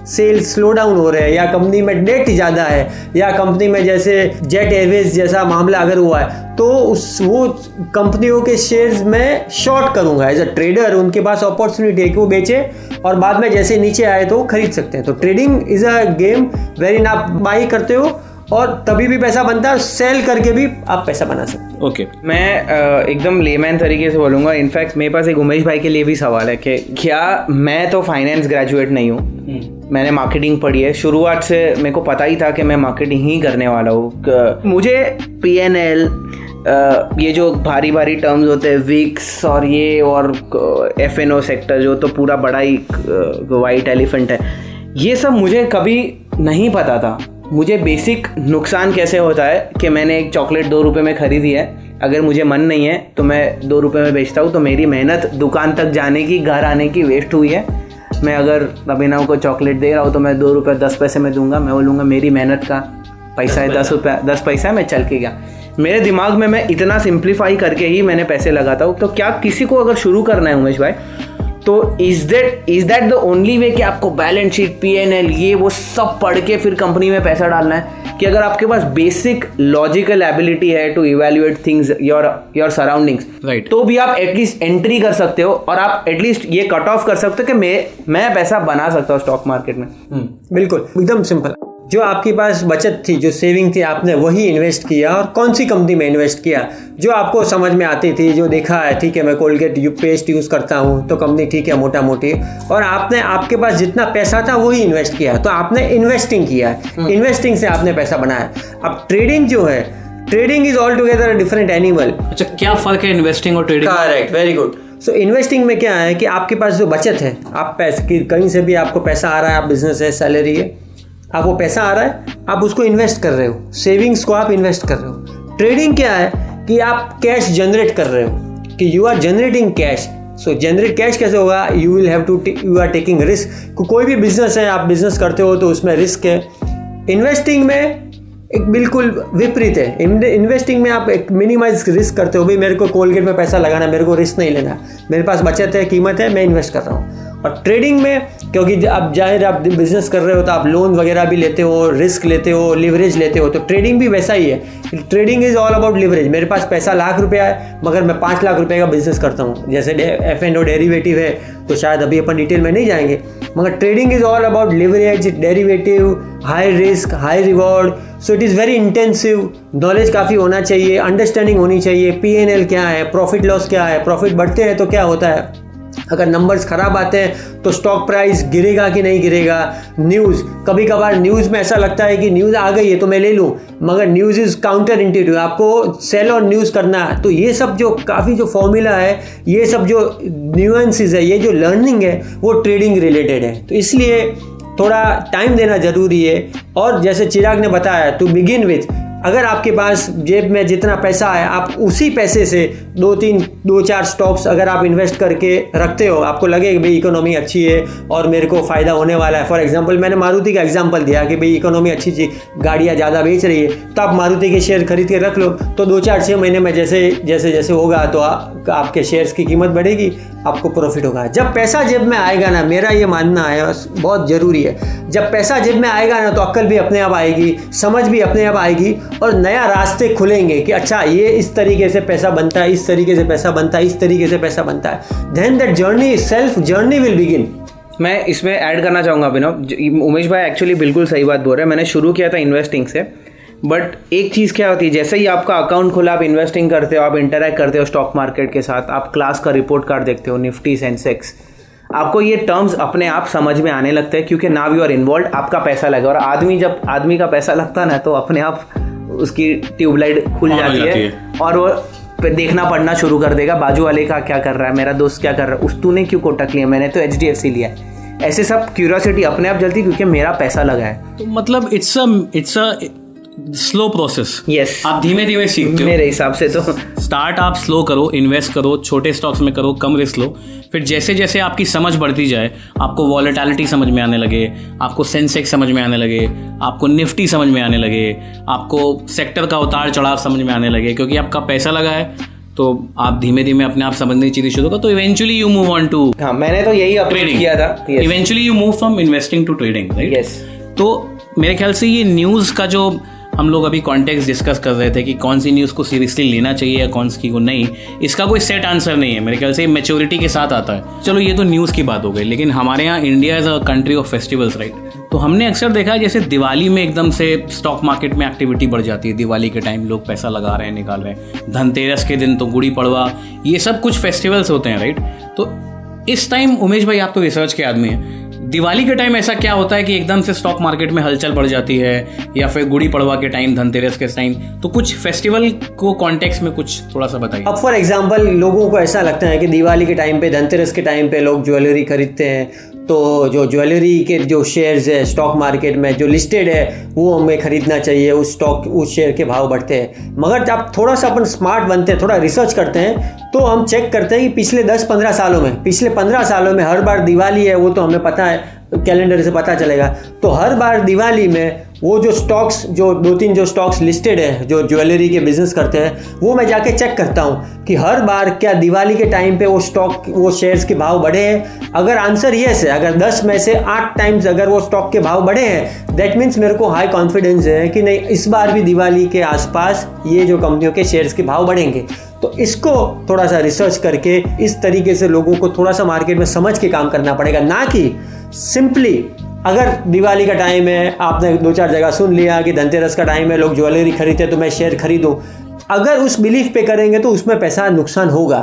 सेल्स स्लो डाउन हो रहे हैं या कंपनी में डेट ज़्यादा है या कंपनी में जैसे जेट एयरवेज जैसा मामला अगर हुआ है, तो वो कंपनियों के शेयर्स में शॉर्ट करूंगा। एज अ ट्रेडर उनके पास अपॉर्चुनिटी है कि वो बेचे और बाद में जैसे नीचे आए तो खरीद सकते हैं। तो trading is a game wherein आप बाई करते हो और तभी भी पैसा बनता है, सेल करके भी आप पैसा बना सकते हो। ओके, मैं एकदम लेमैन तरीके से बोलूँगा। इनफैक्ट मेरे पास एक उमेश भाई के लिए भी सवाल है कि क्या मैं तो फाइनेंस ग्रेजुएट नहीं हूँ, मैंने मार्केटिंग पढ़ी है, शुरुआत से मेरे को पता ही था कि मैं मार्केटिंग ही करने वाला हूँ। मुझे PNL ये जो भारी भारी टर्म्स होते हैं, विक्स और ये और FNO सेक्टर जो तो पूरा बड़ा ही वाइट एलिफेंट है, ये सब मुझे कभी नहीं पता था। मुझे बेसिक नुकसान कैसे होता है कि मैंने एक चॉकलेट 2 रुपये में खरीदी है, अगर मुझे मन नहीं है तो मैं 2 रुपये में बेचता हूँ, तो मेरी मेहनत दुकान तक जाने की, घर आने की वेस्ट हुई है। मैं अगर रबीना को चॉकलेट दे रहा हूँ तो मैं 2 रुपये 10 पैसे में दूंगा, मैं बोलूँगा मेरी मेहनत का पैसा है, 10 रुपये 10 पैसा है, मैं चल के गया। मेरे दिमाग में मैं इतना सिंप्लीफाई करके ही मैंने पैसे लगाता हूँ। तो क्या किसी को अगर शुरू करना है उमेश भाई, तो is that the only way कि आपको बैलेंस शीट, PNL ये वो सब पढ़ के फिर कंपनी में पैसा डालना है? कि अगर आपके पास बेसिक लॉजिकल एबिलिटी है to evaluate things, your surroundings, right, तो भी आप एटलीस्ट एंट्री कर सकते हो और आप एटलीस्ट ये कट ऑफ कर सकते हो कि मैं पैसा बना सकता हूँ स्टॉक मार्केट में। बिल्कुल, एकदम सिंपल। जो आपके पास बचत थी, जो सेविंग थी, आपने वही इन्वेस्ट किया और कौन सी कंपनी में इन्वेस्ट किया जो आपको समझ में आती थी, जो देखा है ठीक है मैं कोलगेट पेस्ट यूज़ करता हूँ तो कंपनी ठीक है मोटा मोटी, और आपने आपके पास जितना पैसा था वही इन्वेस्ट किया, तो आपने इन्वेस्टिंग किया है, इन्वेस्टिंग से आपने पैसा बनाया। अब ट्रेडिंग जो है, trading is all together different animal. अच्छा, क्या फ़र्क है इन्वेस्टिंग और trading? Correct, very good. So investing में क्या है कि आपके पास जो बचत है, आप पैसे कहीं से भी आपको पैसा आ रहा है, आप बिजनेस है, सैलरी है, आपको पैसा आ रहा है, आप उसको इन्वेस्ट कर रहे हो, सेविंग्स को आप इन्वेस्ट कर रहे हो। ट्रेडिंग क्या है कि आप कैश जनरेट कर रहे हो, कि you are generating cash. So generate cash कैसे होगा? You will have to, you are taking risk. कोई भी बिजनेस है, आप बिजनेस करते हो तो उसमें रिस्क है। इन्वेस्टिंग में एक बिल्कुल विपरीत है। इन्वेस्टिंग में आप एक मिनिमाइज रिस्क करते हो, भाई मेरे को कोलगेट में पैसा लगाना, मेरे को रिस्क नहीं लेना, मेरे पास बचत है, कीमत है, मैं इन्वेस्ट कर रहा हूँ। और ट्रेडिंग में क्योंकि आप जाहिर आप बिजनेस कर रहे हो तो आप लोन वगैरह भी लेते हो, रिस्क लेते हो, लिवरेज लेते हो, तो ट्रेडिंग भी वैसा ही है। Trading is all about leverage. मेरे पास पैसा लाख रुपया है मगर मैं 5 लाख रुपये का बिजनेस करता हूँ, जैसे F&O डेरिवेटिव है, तो शायद अभी अपन डिटेल में नहीं जाएंगे, मगर trading is all about leverage, derivative, high risk high reward. So it is very intensive, knowledge काफ़ी होना चाहिए, अंडरस्टैंडिंग होनी चाहिए, P&L क्या है, प्रॉफिट लॉस क्या है, प्रॉफिट बढ़ते हैं तो क्या होता है, अगर नंबर्स खराब आते हैं तो स्टॉक प्राइस गिरेगा कि नहीं गिरेगा, न्यूज़, कभी कभार न्यूज़ में ऐसा लगता है कि न्यूज़ आ गई है तो मैं ले लूँ, मगर न्यूज़ इज़ काउंटर इंट्यूटिव, आपको सेल और न्यूज़ करना है। तो ये सब जो काफ़ी जो फॉर्मूला है, ये सब जो न्यूएंसेस है, ये जो लर्निंग है वो ट्रेडिंग रिलेटेड है, तो इसलिए थोड़ा टाइम देना ज़रूरी है। और जैसे चिराग ने बताया टू बिगिन विथ, अगर आपके पास जेब में जितना पैसा है आप उसी पैसे से 2-4 स्टॉक्स अगर आप इन्वेस्ट करके रखते हो, आपको लगे कि भाई इकोनॉमी अच्छी है और मेरे को फ़ायदा होने वाला है। फॉर एग्जांपल मैंने मारुति का एग्जांपल दिया कि भाई इकोनॉमी अच्छी थी, गाड़ियाँ ज़्यादा बेच रही है, तो आप मारुति के शेयर खरीद के रख लो, तो 2-6 महीने में जैसे होगा तो आपके शेयर्स की कीमत बढ़ेगी, आपको प्रॉफिट होगा। जब पैसा जेब में आएगा ना, मेरा ये मानना है बहुत ज़रूरी है, जब पैसा जेब में आएगा ना तो अक्ल भी अपने आप आएगी, समझ भी अपने आप आएगी, और नया रास्ते खुलेंगे कि अच्छा ये इस तरीके से पैसा बनता है, इस तरीके से पैसा बनता है, इस तरीके से पैसा बनता है, then that journey, self journey will begin. मैं इसमें ऐड करना चाहूँगा अभिनव, उमेश भाई एक्चुअली बिल्कुल सही बात बोल रहे हैं। मैंने शुरू किया था इन्वेस्टिंग से, बट एक चीज़ क्या होती है, जैसे ही आपका अकाउंट खुला आप इन्वेस्टिंग करते हो, आप इंटरेक्ट करते हो स्टॉक मार्केट के साथ, आप क्लास का रिपोर्ट कार्ड देखते हो, निफ्टी सेंसेक्स, आपको ये टर्म्स अपने आप समझ में आने लगते हैं, क्योंकि नाउ यू आर इन्वॉल्व, आपका पैसा लगा। और जब आदमी का पैसा लगता है ना तो अपने आप उसकी ट्यूबलाइट खुल जाती है और वो देखना पढ़ना शुरू कर देगा, बाजू वाले का क्या कर रहा है, मेरा दोस्त क्या कर रहा है, उस तूने क्यों कोटक लिया, मैंने तो HDFC लिया, ऐसे सब क्यूरियोसिटी अपने आप जलती क्योंकि मेरा पैसा लगा है। तो मतलब it's a slow process. Yes, आप धीमे धीमे सीखते हो मेरे हिसाब से। तो स्टार्ट आप स्लो करो, इन्वेस्ट करो, छोटे स्टॉक्स में करो, कम रिस्क लो, फिर जैसे जैसे आपकी समझ बढ़ती जाए, आपको वॉलेटिलिटी समझ में आने लगे, आपको सेंसेक्स समझ में आने लगे, आपको निफ्टी समझ में आने लगे, आपको सेक्टर का उतार चढ़ाव समझ में आने लगे, क्योंकि आपका पैसा लगा है तो आप धीमे धीमे अपने आप समझने की चीज़ें शुरू करो, तो eventually you move on to, हाँ मैंने तो यही ट्रेडिंग किया था, eventually you move from investing to trading, right. Yes, तो मेरे ख्याल से ये न्यूज़ का जो हम लोग अभी कॉन्टेक्स्ट डिस्कस कर रहे थे कि कौन सी न्यूज़ को सीरियसली लेना चाहिए या कौन सी को नहीं, इसका कोई सेट आंसर नहीं है, मेरे ख्याल से मैच्योरिटी के साथ आता है। चलो ये तो न्यूज़ की बात हो गई, लेकिन हमारे यहाँ India is a country of festivals, right. तो हमने अक्सर देखा है जैसे दिवाली में एकदम से स्टॉक मार्केट में एक्टिविटी बढ़ जाती है, दिवाली के टाइम लोग पैसा लगा रहे हैं, निकाल रहे हैं, धनतेरस के दिन, तो गुड़ी पड़वा, ये सब कुछ फेस्टिवल्स होते हैं, राइट। तो इस टाइम उमेश भाई आप तो रिसर्च के आदमी हैं, दिवाली के टाइम ऐसा क्या होता है कि एकदम से स्टॉक मार्केट में हलचल बढ़ जाती है, या फिर गुड़ी पड़वा के टाइम, धनतेरस के टाइम, तो कुछ फेस्टिवल को कॉन्टेक्स्ट में कुछ थोड़ा सा बताइए। अब फॉर एग्जांपल लोगों को ऐसा लगता है कि दिवाली के टाइम पे, धनतेरस के टाइम पे लोग ज्वेलरी खरीदते हैं, तो जो ज्वेलरी के जो शेयर्स है स्टॉक मार्केट में जो लिस्टेड है वो हमें खरीदना चाहिए, उस शेयर के भाव बढ़ते हैं। मगर जब थोड़ा सा अपन स्मार्ट बनते हैं, थोड़ा रिसर्च करते हैं, तो हम चेक करते हैं कि पिछले 10-15 सालों में, हर बार दिवाली है वो तो हमें पता है, कैलेंडर से पता चलेगा, तो हर बार दिवाली में वो जो स्टॉक्स, जो 2-3 स्टॉक्स लिस्टेड है जो ज्वेलरी के बिजनेस करते हैं, वो मैं जाके चेक करता हूँ कि हर बार क्या दिवाली के टाइम पे वो शेयर्स के भाव बढ़े हैं। अगर आंसर येस है, अगर 10 में से 8 टाइम्स अगर वो स्टॉक के भाव बढ़े हैं, दैट मीन्स मेरे को हाई कॉन्फिडेंस है कि नहीं, इस बार भी दिवाली के आसपास ये जो कंपनियों के शेयर्स के भाव बढ़ेंगे। तो इसको थोड़ा सा रिसर्च करके इस तरीके से लोगों को थोड़ा सा मार्केट में समझ के काम करना पड़ेगा, ना कि सिंपली अगर दिवाली का टाइम है, आपने 2-4 जगह सुन लिया कि धनतेरस का टाइम है, लोग ज्वेलरी खरीदते तो मैं शेयर खरीदूं, अगर उस बिलीफ पे करेंगे तो उसमें पैसा नुकसान होगा।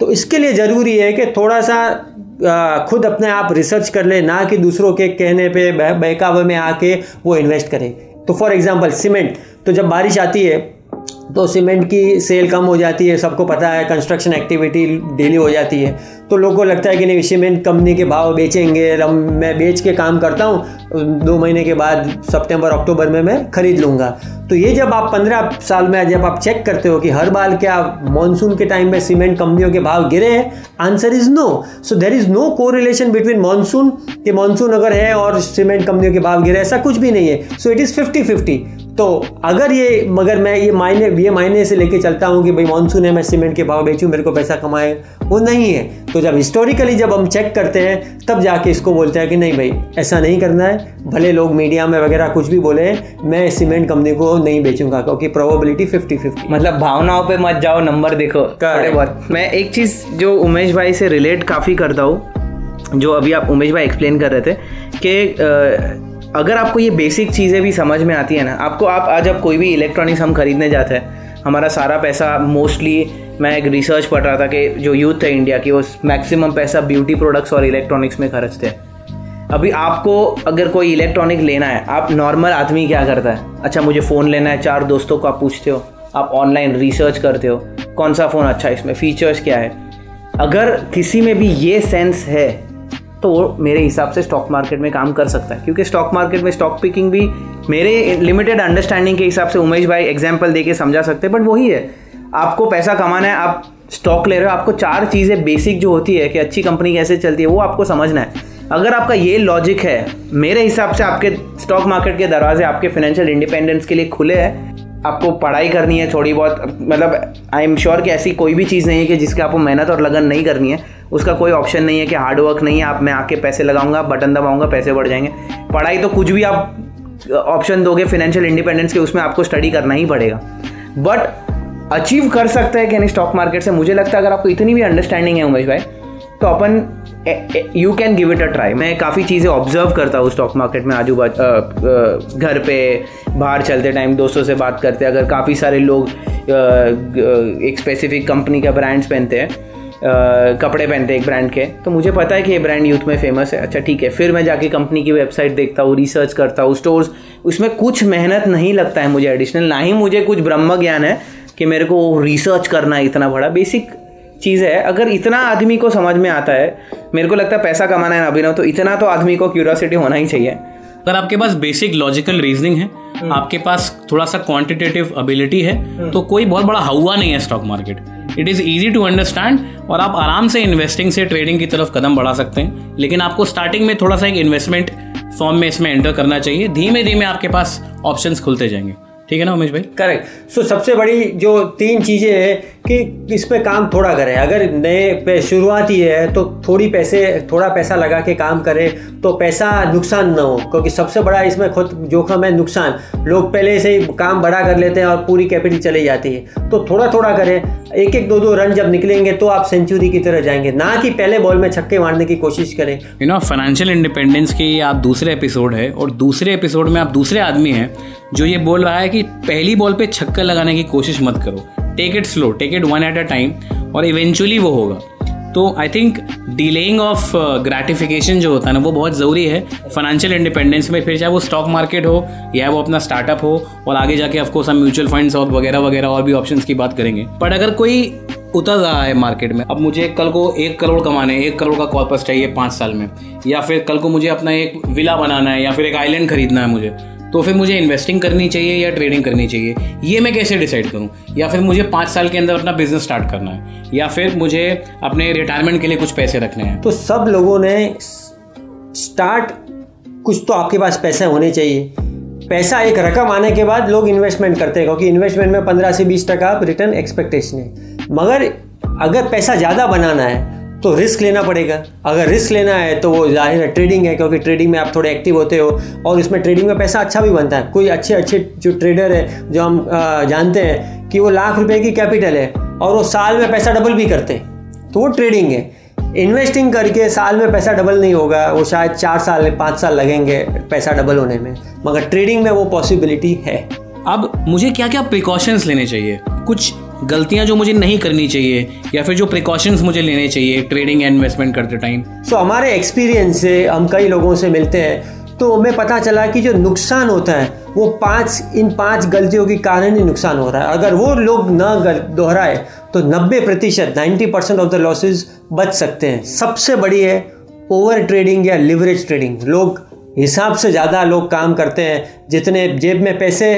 तो इसके लिए ज़रूरी है कि थोड़ा सा खुद अपने आप रिसर्च कर ले, ना कि दूसरों के कहने पे बहकावे में आके वो इन्वेस्ट करें। तो फॉर एग्जांपल सीमेंट, तो जब बारिश आती है तो सीमेंट की सेल कम हो जाती है, सबको पता है, कंस्ट्रक्शन एक्टिविटी डेली हो जाती है, तो लोगों को लगता है कि नहीं सीमेंट कंपनी के भाव बेचेंगे, मैं बेच के काम करता हूँ, 2 महीने के बाद सितंबर अक्टूबर में मैं खरीद लूँगा। तो ये जब आप 15 साल में जब आप चेक करते हो कि हर बार क्या मॉनसून के टाइम में सीमेंट कंपनियों के भाव गिरे हैं, answer is no. So there is no correlation between monsoon कि मॉनसून अगर है और सीमेंट कंपनियों के भाव गिरे, ऐसा कुछ भी नहीं है. So it is 50-50. तो अगर ये मगर मैं ये मायने से लेके चलता हूँ कि भाई मॉनसून है, मैं सीमेंट के भाव बेचूँ, मेरे को पैसा कमाए, वो नहीं है. तो जब हिस्टोरिकली जब हम चेक करते हैं तब जाके इसको बोलते हैं कि नहीं भाई ऐसा नहीं करना है, भले लोग मीडिया में वगैरह कुछ भी बोले, मैं सीमेंट कंपनी को नहीं बेचूंगा क्योंकि प्रोबेबिलिटी 50-50. मतलब भावनाओं पर मत जाओ, नंबर देखो. मैं एक चीज़ जो उमेश भाई से रिलेट काफ़ी करता हूँ, जो अभी आप उमेश भाई एक्सप्लेन कर रहे थे कि अगर आपको ये बेसिक चीज़ें भी समझ में आती है ना, आपको आप आज आप कोई भी इलेक्ट्रॉनिक्स हम खरीदने जाते हैं, हमारा सारा पैसा मोस्टली, मैं एक रिसर्च पढ़ रहा था कि जो यूथ है इंडिया की वो मैक्सिमम पैसा ब्यूटी प्रोडक्ट्स और इलेक्ट्रॉनिक्स में खर्चते हैं. अभी आपको अगर कोई इलेक्ट्रॉनिक लेना है, आप नॉर्मल आदमी क्या करता है, अच्छा मुझे फ़ोन लेना है, चार दोस्तों को आप पूछते हो, आप ऑनलाइन रिसर्च करते हो कौन सा फ़ोन अच्छा है, इसमें फ़ीचर्स क्या है. अगर किसी में भी ये सेंस है तो वो मेरे हिसाब से स्टॉक मार्केट में काम कर सकता है, क्योंकि स्टॉक मार्केट में स्टॉक पिकिंग भी मेरे लिमिटेड अंडरस्टैंडिंग के हिसाब से उमेश भाई एग्जांपल देके समझा सकते हैं, बट वही है, आपको पैसा कमाना है, आप स्टॉक ले रहे हो, आपको चार चीज़ें बेसिक जो होती है कि अच्छी कंपनी कैसे चलती है वो आपको समझना है. अगर आपका ये लॉजिक है, मेरे हिसाब से आपके स्टॉक मार्केट के दरवाजे आपके फाइनेंशियल इंडिपेंडेंस के लिए खुले हैं. आपको पढ़ाई करनी है थोड़ी बहुत, मतलब आई एम श्योर कि ऐसी कोई भी चीज़ नहीं है कि जिसके आपको मेहनत और लगन नहीं करनी है, उसका कोई ऑप्शन नहीं है कि हार्ड वर्क नहीं है, आप मैं आके पैसे लगाऊंगा, बटन दबाऊंगा, पैसे बढ़ जाएंगे. पढ़ाई तो कुछ भी आप ऑप्शन दोगे फाइनेंशियल इंडिपेंडेंस के, उसमें आपको स्टडी करना ही पड़ेगा. बट अचीव कर सकता है कि नहीं स्टॉक मार्केट से, मुझे लगता है अगर आपको इतनी भी अंडरस्टैंडिंग है उमेश भाई तो अपन you can give it a try. मैं काफ़ी चीज़ें ऑब्जर्व करता हूँ स्टॉक मार्केट में, आजू बाजू, घर पे, बाहर चलते टाइम, दोस्तों से बात करते, अगर काफ़ी सारे लोग एक स्पेसिफिक कंपनी का ब्रांड्स पहनते हैं, कपड़े पहनते हैं एक ब्रांड के, तो मुझे पता है कि ये ब्रांड यूथ में फेमस है, अच्छा ठीक है, फिर मैं जाके कंपनी की वेबसाइट देखता हूँ, रिसर्च करता हूँ, स्टोर्स, उसमें कुछ मेहनत नहीं लगता है मुझे एडिशनल, ना ही मुझे कुछ ब्रह्म ज्ञान है कि मेरे को रिसर्च करना है इतना बड़ा, बेसिक चीज़ है. अगर इतना आदमी को समझ में आता है, मेरे को लगता है पैसा कमाना है ना अभिनव, तो इतना तो आदमी को क्यूरियोसिटी होना ही चाहिए. अगर आपके पास बेसिक लॉजिकल रीजनिंग है, आपके पास थोड़ा सा क्वांटिटेटिव एबिलिटी है, तो कोई बहुत बड़ा हवा नहीं है stock market. It is easy to understand और आप आराम से इन्वेस्टिंग से ट्रेडिंग की तरफ कदम बढ़ा सकते हैं, लेकिन आपको स्टार्टिंग में थोड़ा सा एक इन्वेस्टमेंट फॉर्म में इसमें एंटर करना चाहिए. धीमे धीमे आपके पास ऑप्शंस खुलते जाएंगे. ठीक है ना उमेश भाई? करेक्ट. सो सबसे बड़ी जो तीन चीज़ें हैं कि इस पे काम थोड़ा करें. अगर नए पे शुरुआत ही है तो थोड़ा पैसा लगा के काम करें तो पैसा नुकसान ना हो, क्योंकि सबसे बड़ा इसमें खुद जोखिम है नुकसान. लोग पहले से ही काम बड़ा कर लेते हैं और पूरी कैपिटल चली जाती है. तो थोड़ा थोड़ा करें, एक एक दो रन जब निकलेंगे तो आप सेंचुरी की तरह जाएंगे, ना कि पहले बॉल में छक्के मारने की कोशिश करें. यू नो, फाइनेंशियल इंडिपेंडेंस की आप दूसरे एपिसोड है और दूसरे एपिसोड में आप दूसरे आदमी हैं जो ये बोल रहा है कि पहली बॉल पे छक्का लगाने की कोशिश मत करो, take it slow, take it one at a time, और इवेंचुअली वो होगा. तो I think delaying of gratification जो होता है ना, वो बहुत ज़रूरी है फाइनेंशियल इंडिपेंडेंस में, फिर चाहे वो स्टॉक मार्केट हो या वो अपना स्टार्टअप हो, और आगे जाके ऑफकोर्स हम म्यूचुअल फंड्स और वगैरह वगैरह और भी ऑप्शंस की बात करेंगे. बट अगर कोई उतर रहा है मार्केट में, अब मुझे कल को 1 करोड़ कमाने, 1 करोड़ का कॉर्पस चाहिए 5 साल में, या फिर कल को मुझे अपना एक विला बनाना है या फिर एक आइलैंड खरीदना है मुझे, तो फिर मुझे इन्वेस्टिंग करनी चाहिए या ट्रेडिंग करनी चाहिए, ये मैं कैसे डिसाइड करूँ? या फिर मुझे 5 साल के अंदर अपना बिजनेस स्टार्ट करना है, या फिर मुझे अपने रिटायरमेंट के लिए कुछ पैसे रखने हैं. तो सब लोगों ने स्टार्ट, कुछ तो आपके पास पैसे होने चाहिए. पैसा एक रकम आने के बाद लोग इन्वेस्टमेंट करते हैं, क्योंकि इन्वेस्टमेंट में 15 से 20% रिटर्न एक्सपेक्टेशन है. मगर अगर पैसा ज़्यादा बनाना है तो रिस्क लेना पड़ेगा. अगर रिस्क लेना है तो वो जाहिर है ट्रेडिंग है, क्योंकि ट्रेडिंग में आप थोड़े एक्टिव होते हो और इसमें ट्रेडिंग में पैसा अच्छा भी बनता है. कोई अच्छे जो ट्रेडर है जो हम जानते हैं कि वो लाख रुपए की कैपिटल है और वो साल में पैसा डबल भी करते हैं, तो वो ट्रेडिंग है. इन्वेस्टिंग करके साल में पैसा डबल नहीं होगा, वो शायद 4 साल 5 साल लगेंगे पैसा डबल होने में, मगर ट्रेडिंग में वो पॉसिबिलिटी है. अब मुझे क्या क्या प्रिकॉशंस लेने चाहिए, कुछ गलतियां जो मुझे नहीं करनी चाहिए, या फिर जो प्रिकॉशंस मुझे लेने चाहिए ट्रेडिंग एंड इन्वेस्टमेंट करते टाइम? सो हमारे एक्सपीरियंस से, हम कई लोगों से मिलते हैं, तो हमें पता चला कि जो नुकसान होता है वो इन पाँच गलतियों के कारण ही नुकसान हो रहा है. अगर वो लोग ना दोहराए तो 90%, 90% ऑफ द लॉसेज बच सकते हैं. सबसे बड़ी है ओवर ट्रेडिंग या लिवरेज ट्रेडिंग. लोग हिसाब से ज़्यादा लोग काम करते हैं, जितने जेब में पैसे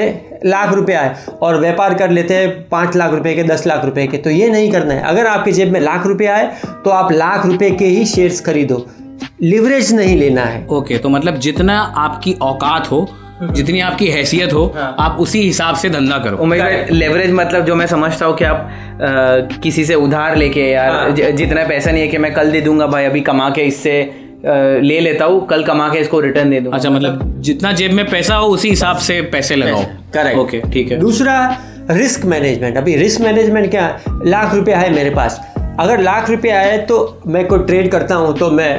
लाख रुपया है और व्यापार कर लेते हैं 5 लाख रुपए के, 10 लाख रुपए के। तो ये नहीं करना है। अगर आपकी जेब में लाख रुपया है तो आप लाख रुपए के ही शेयर्स खरीदो, लिवरेज नहीं लेना है। ओके, तो मतलब जितना आपकी औकात हो, जितनी आपकी हैसियत हो, आप उसी हिसाब से धंधा करो। लेवरेज मतलब जो मैं समझता हूँ कि आप किसी से उधार लेके, यार जितना पैसा नहीं है कि मैं कल दे दूंगा भाई, अभी कमा के इससे ले लेता हूँ, कल कमा के इसको रिटर्न दे दूँ। अच्छा, मतलब जितना जेब में पैसा हो उसी हिसाब से पैसे लगाओ। करेक्ट, ओके, ठीक है। दूसरा रिस्क मैनेजमेंट। अभी रिस्क मैनेजमेंट क्या, लाख रुपया है मेरे पास, अगर लाख रुपया है तो मैं कोई ट्रेड करता हूँ तो मैं,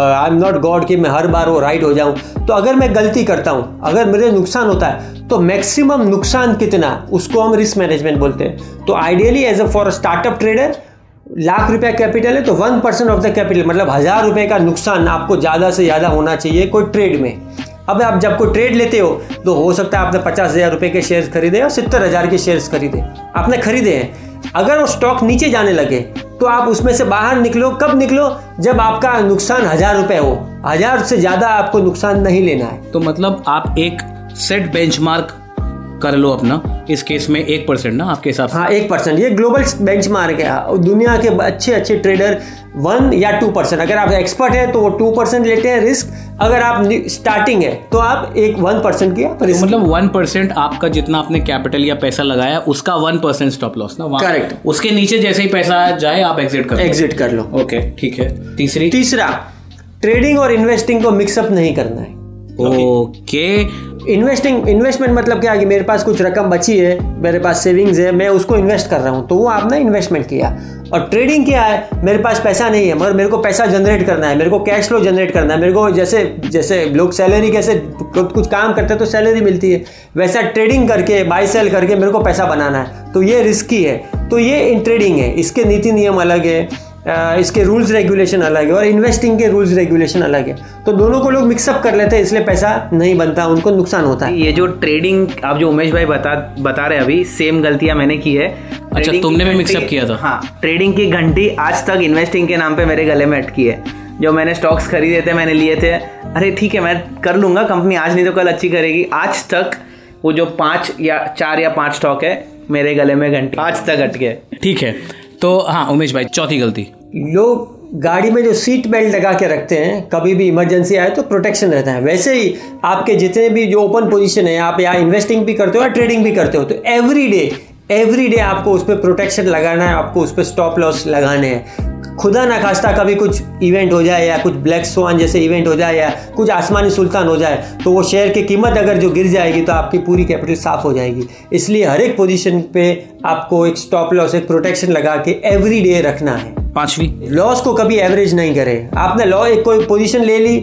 आई एम नॉट गॉड कि मैं हर बार वो राइट हो जाऊँ। तो अगर मैं गलती करता हूँ, अगर मेरे नुकसान होता है तो मैक्सिमम नुकसान कितना, उसको हम रिस्क मैनेजमेंट बोलते हैं। तो ideally as a for startup trader, lakh रुपया कैपिटल है तो 1% ऑफ द कैपिटल, मतलब 1000 रुपये का नुकसान आपको ज़्यादा से ज़्यादा होना चाहिए कोई ट्रेड में। अब आप जब कोई ट्रेड लेते हो तो हो सकता है आपने 50,000 रुपये के शेयर खरीदे और 70,000 के शेयर्स खरीदे, आपने खरीदे हैं। अगर वो स्टॉक नीचे जाने लगे तो आप उसमें से बाहर निकलो। कब निकलो? जब आपका नुकसान 1000 रुपये हो, 1000 से ज़्यादा आपको नुकसान नहीं लेना है। तो मतलब आप एक सेट बेंचमार्क कर लो अपना, इस केस में 1% ना आपके हिसाब से। हाँ, 1%, ये ग्लोबल बेंचमार्क है। दुनिया के अच्छे अच्छे ट्रेडर 1 या 2%, अगर आप एक्सपर्ट हैं तो वो 2% लेते हैं रिस्क। अगर आप स्टार्टिंग है तो आप 1% की तो मतलब 1% आपका जितना आपने कैपिटल या पैसा लगाया उसका 1% स्टॉप लॉस ना। करेक्ट, उसके नीचे जैसे ही पैसा जाए आप एग्जिट कर लो। ओके, ठीक है। तीसरा, ट्रेडिंग और इन्वेस्टिंग को मिक्सअप नहीं करना है। ओके, इन्वेस्टमेंट मतलब क्या कि मेरे पास कुछ रकम बची है, मेरे पास सेविंग्स है, मैं उसको इन्वेस्ट कर रहा हूँ, तो वो आपने इन्वेस्टमेंट किया। और ट्रेडिंग क्या है, मेरे पास पैसा नहीं है मगर मेरे को पैसा जनरेट करना है, मेरे को कैश फ्लो जनरेट करना है, मेरे को जैसे लोग सैलरी कैसे कुछ काम करते हैं तो सैलरी मिलती है, वैसा ट्रेडिंग करके बाय सेल करके मेरे को पैसा बनाना है। तो ये रिस्की है। तो ये इन ट्रेडिंग है, इसके नीति नियम अलग है, इसके रूल्स रेगुलेशन अलग है, और इन्वेस्टिंग के रूल्स रेगुलेशन अलग है। तो दोनों को लोग मिक्सअप कर लेते हैं, इसलिए पैसा नहीं बनता, उनको नुकसान होता है। ये जो ट्रेडिंग आप जो उमेश भाई बता रहे हैं, अभी सेम गलतियां मैंने की है। अच्छा, तुमने भी मिक्सअप किया था? हाँ, ट्रेडिंग की घंटी आज तक इन्वेस्टिंग के नाम पे मेरे गले में अटकी है। जो मैंने स्टॉक्स खरीदे थे, मैंने लिए थे, अरे ठीक है मैं कर लूंगा, कंपनी आज नहीं तो कल अच्छी करेगी, आज तक वो जो 4 या 5 स्टॉक है मेरे गले में घंटी आज तक अटके। ठीक है, तो हाँ उमेश भाई, चौथी गलती। लोग गाड़ी में जो सीट बेल्ट लगा के रखते हैं, कभी भी इमरजेंसी आए तो प्रोटेक्शन रहता है। वैसे ही आपके जितने भी जो ओपन पोजीशन है, आप या इन्वेस्टिंग भी करते हो या ट्रेडिंग भी करते हो, तो एवरी डे आपको उस पर प्रोटेक्शन लगाना है, आपको उस पर स्टॉप लॉस लगाने हैं। खुदा ना खास्ता कभी कुछ इवेंट हो जाए या कुछ ब्लैक स्वान जैसे इवेंट हो जाए या कुछ आसमानी सुल्तान हो जाए, तो वो शेयर की कीमत अगर जो गिर जाएगी तो आपकी पूरी कैपिटल साफ हो जाएगी। इसलिए हर एक पोजीशन पे आपको एक स्टॉप लॉस, एक प्रोटेक्शन लगा के एवरी डे रखना है। पांचवी, लॉस को कभी एवरेज नहीं करें। आपने कोई पोजीशन ले ली,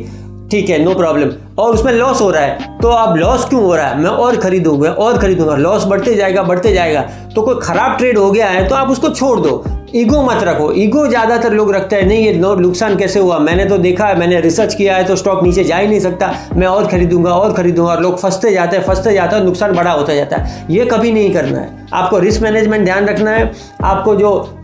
ठीक है, नो प्रॉब्लम, और उसमें लॉस हो रहा है तो अब लॉस क्यों हो रहा है, मैं और खरीदूंगा, लॉस बढ़ते जाएगा। तो कोई खराब ट्रेड हो गया है तो आप उसको छोड़ दो, ईगो मत रखो। ईगो ज़्यादातर लोग रखते हैं, नहीं ये नुकसान कैसे हुआ, मैंने तो देखा है, मैंने रिसर्च किया है, तो स्टॉक नीचे जा ही नहीं सकता, मैं और खरीदूंगा, और लोग फंसते जाते हैं, नुकसान बड़ा होता जाता है। ये कभी नहीं करना है। आपको रिस्क मैनेजमेंट ध्यान रखना है। आपको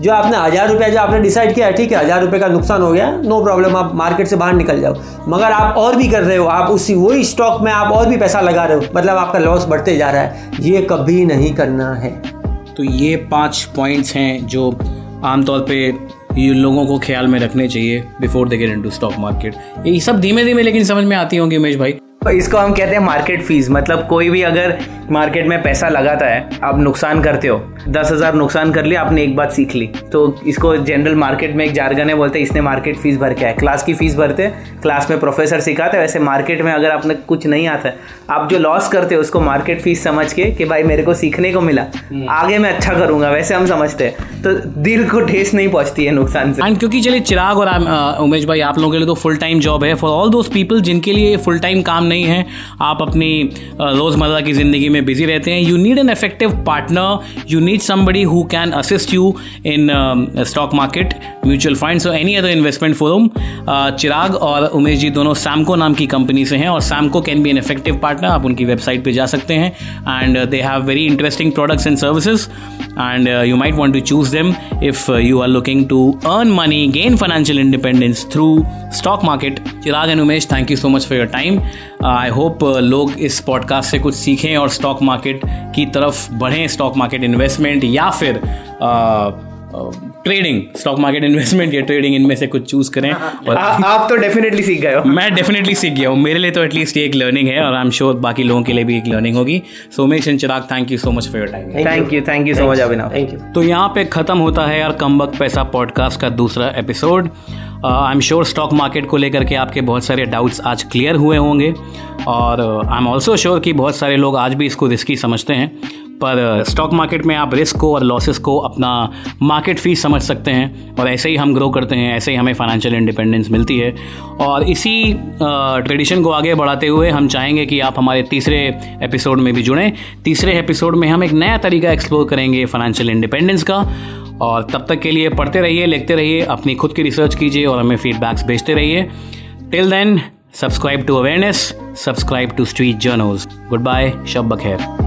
जो आपने 1000 रुपया जो आपने डिसाइड किया, ठीक है, 1000 रुपये का नुकसान हो गया, नो प्रॉब्लम, आप मार्केट से बाहर निकल जाओ, मगर आप और भी कर रहे हो, आप उसी वही स्टॉक में आप और भी पैसा लगा रहे हो, मतलब आपका लॉस बढ़ते जा रहा है। ये कभी नहीं करना है। तो ये 5 पॉइंट्स हैं जो आमतौर पे ये लोगों को ख्याल में रखने चाहिए before they get into stock market. ये सब धीमे धीमे लेकिन समझ में आती होंगी उमेश भाई। इसको हम कहते हैं मार्केट फीस। मतलब कोई भी अगर मार्केट में पैसा लगाता है, आप नुकसान करते हो, 10,000 नुकसान कर लिया, आपने एक बात सीख ली, तो इसको जनरल मार्केट में एक जार्गन है, बोलते हैं इसने मार्केट फीस भर के आया। क्लास की फीस भरते हैं, क्लास में प्रोफेसर सिखाते हैं, वैसे मार्केट में अगर आपने कुछ नहीं आता है, आप जो लॉस करते हो उसको मार्केट फीस समझ के कि भाई मेरे को सीखने को मिला, आगे मैं अच्छा करूंगा, वैसे हम समझते हैं, तो दिल को ठेस नहीं पहुंचती है नुकसान से। एंड क्योंकि चलिए चिराग और उमेश भाई, आप लोगों के लिए तो फुल टाइम जॉब है, फॉर ऑल दोज पीपल जिनके लिए फुल टाइम काम नहीं है, आप अपनी रोज़मर्रा की ज़िंदगी में बिजी रहते हैं, you need an effective partner, you need somebody who can assist you in stock market, mutual funds और any other investment forum. Chirag और उमेश जी दोनों सैमको नाम की कंपनी से हैं और Samco can be an effective partner. आप उनकी वेबसाइट पर जा सकते हैं and they have very interesting products and services and you might want to choose them if you are looking to earn money, gain financial independence through stock market. Chirag and Umesh, thank you so much for your time. I hope लोग इस podcast से कुछ सीखें और stock market की तरफ बढ़ें, stock market investment या फिर ट्रेडिंग, स्टॉक मार्केट इन्वेस्टमेंट या ट्रेडिंग, इनमें से कुछ चूज करें। आप तो डेफिनेटली सीख गए हो। मैं डेफिनेटली सीख गया हूँ, मेरे लिए तो एटलीस्ट ये एक लर्निंग है और आई एम श्योर बाकी लोगों के लिए भी एक लर्निंग होगी। So Umesh and Chirag, thank you so much for your time. Thank you so much Abhinav, thank you. तो यहाँ पे खत्म होता है यार कमबख्त पैसा पॉडकास्ट का दूसरा episode. I am sure stock market को लेकर के आपके बहुत सारे डाउट्स आज क्लियर हुए होंगे और आई एम ऑल्सो श्योर कि बहुत सारे लोग आज भी इसको रिस्की समझते हैं, पर स्टॉक मार्केट में आप रिस्क को और लॉसेस को अपना मार्केट फीस समझ सकते हैं और ऐसे ही हम ग्रो करते हैं, ऐसे ही हमें फाइनेंशियल इंडिपेंडेंस मिलती है। और इसी ट्रेडिशन को आगे बढ़ाते हुए हम चाहेंगे कि आप हमारे तीसरे एपिसोड में भी जुड़ें। तीसरे एपिसोड में हम एक नया तरीका एक्सप्लोर करेंगे फाइनेंशियल इंडिपेंडेंस का। और तब तक के लिए पढ़ते रहिए, लिखते रहिए, अपनी खुद की रिसर्च कीजिए और हमें फीडबैक्स भेजते रहिए। Till then, subscribe to awareness, subscribe to street journals. Good bye, शब बखैर।